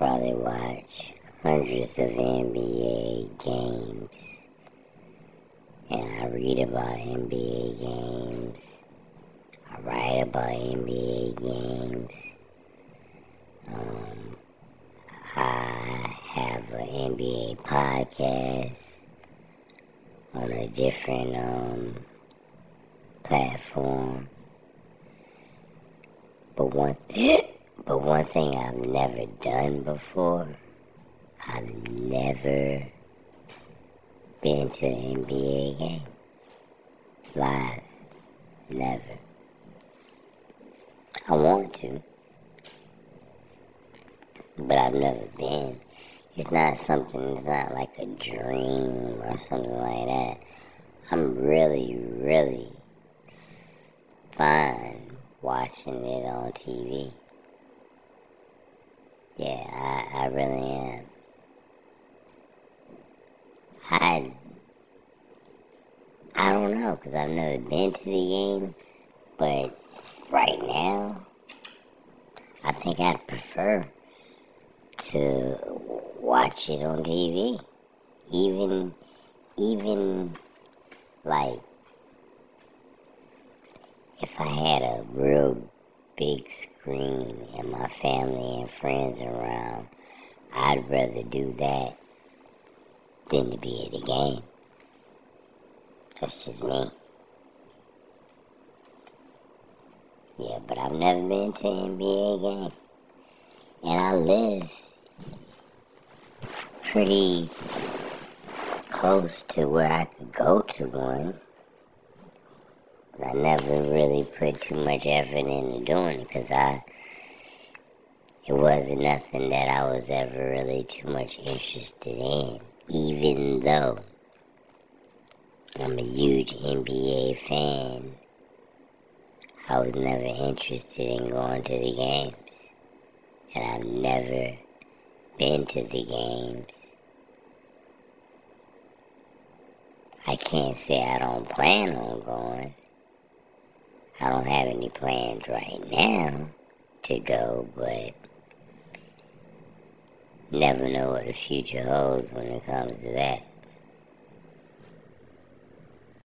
probably watch hundreds of NBA games. And I read about NBA games. I write about NBA games. I have an NBA podcast on a different platform. But one thing I've never done before, I've never been to an NBA game live. Never. I want to, but I've never been. It's not something, it's not like a dream or something like that. I'm really, really fine watching it on TV. Yeah, I really am. I don't know, because I've never been to the game, but right now, I think I'd prefer to watch it on TV. Even like, if I had a real big screen and my family and friends around, I'd rather do that than to be at a game. That's just me. Yeah, but I've never been to an NBA game. And I live pretty close to where I could go to one. But I never really put too much effort into doing it because it wasn't nothing that I was ever really too much interested in. Even though I'm a huge NBA fan, I was never interested in going to the games. And I've never been to the games. I can't say I don't plan on going. I don't have any plans right now to go, but never know what the future holds when it comes to that.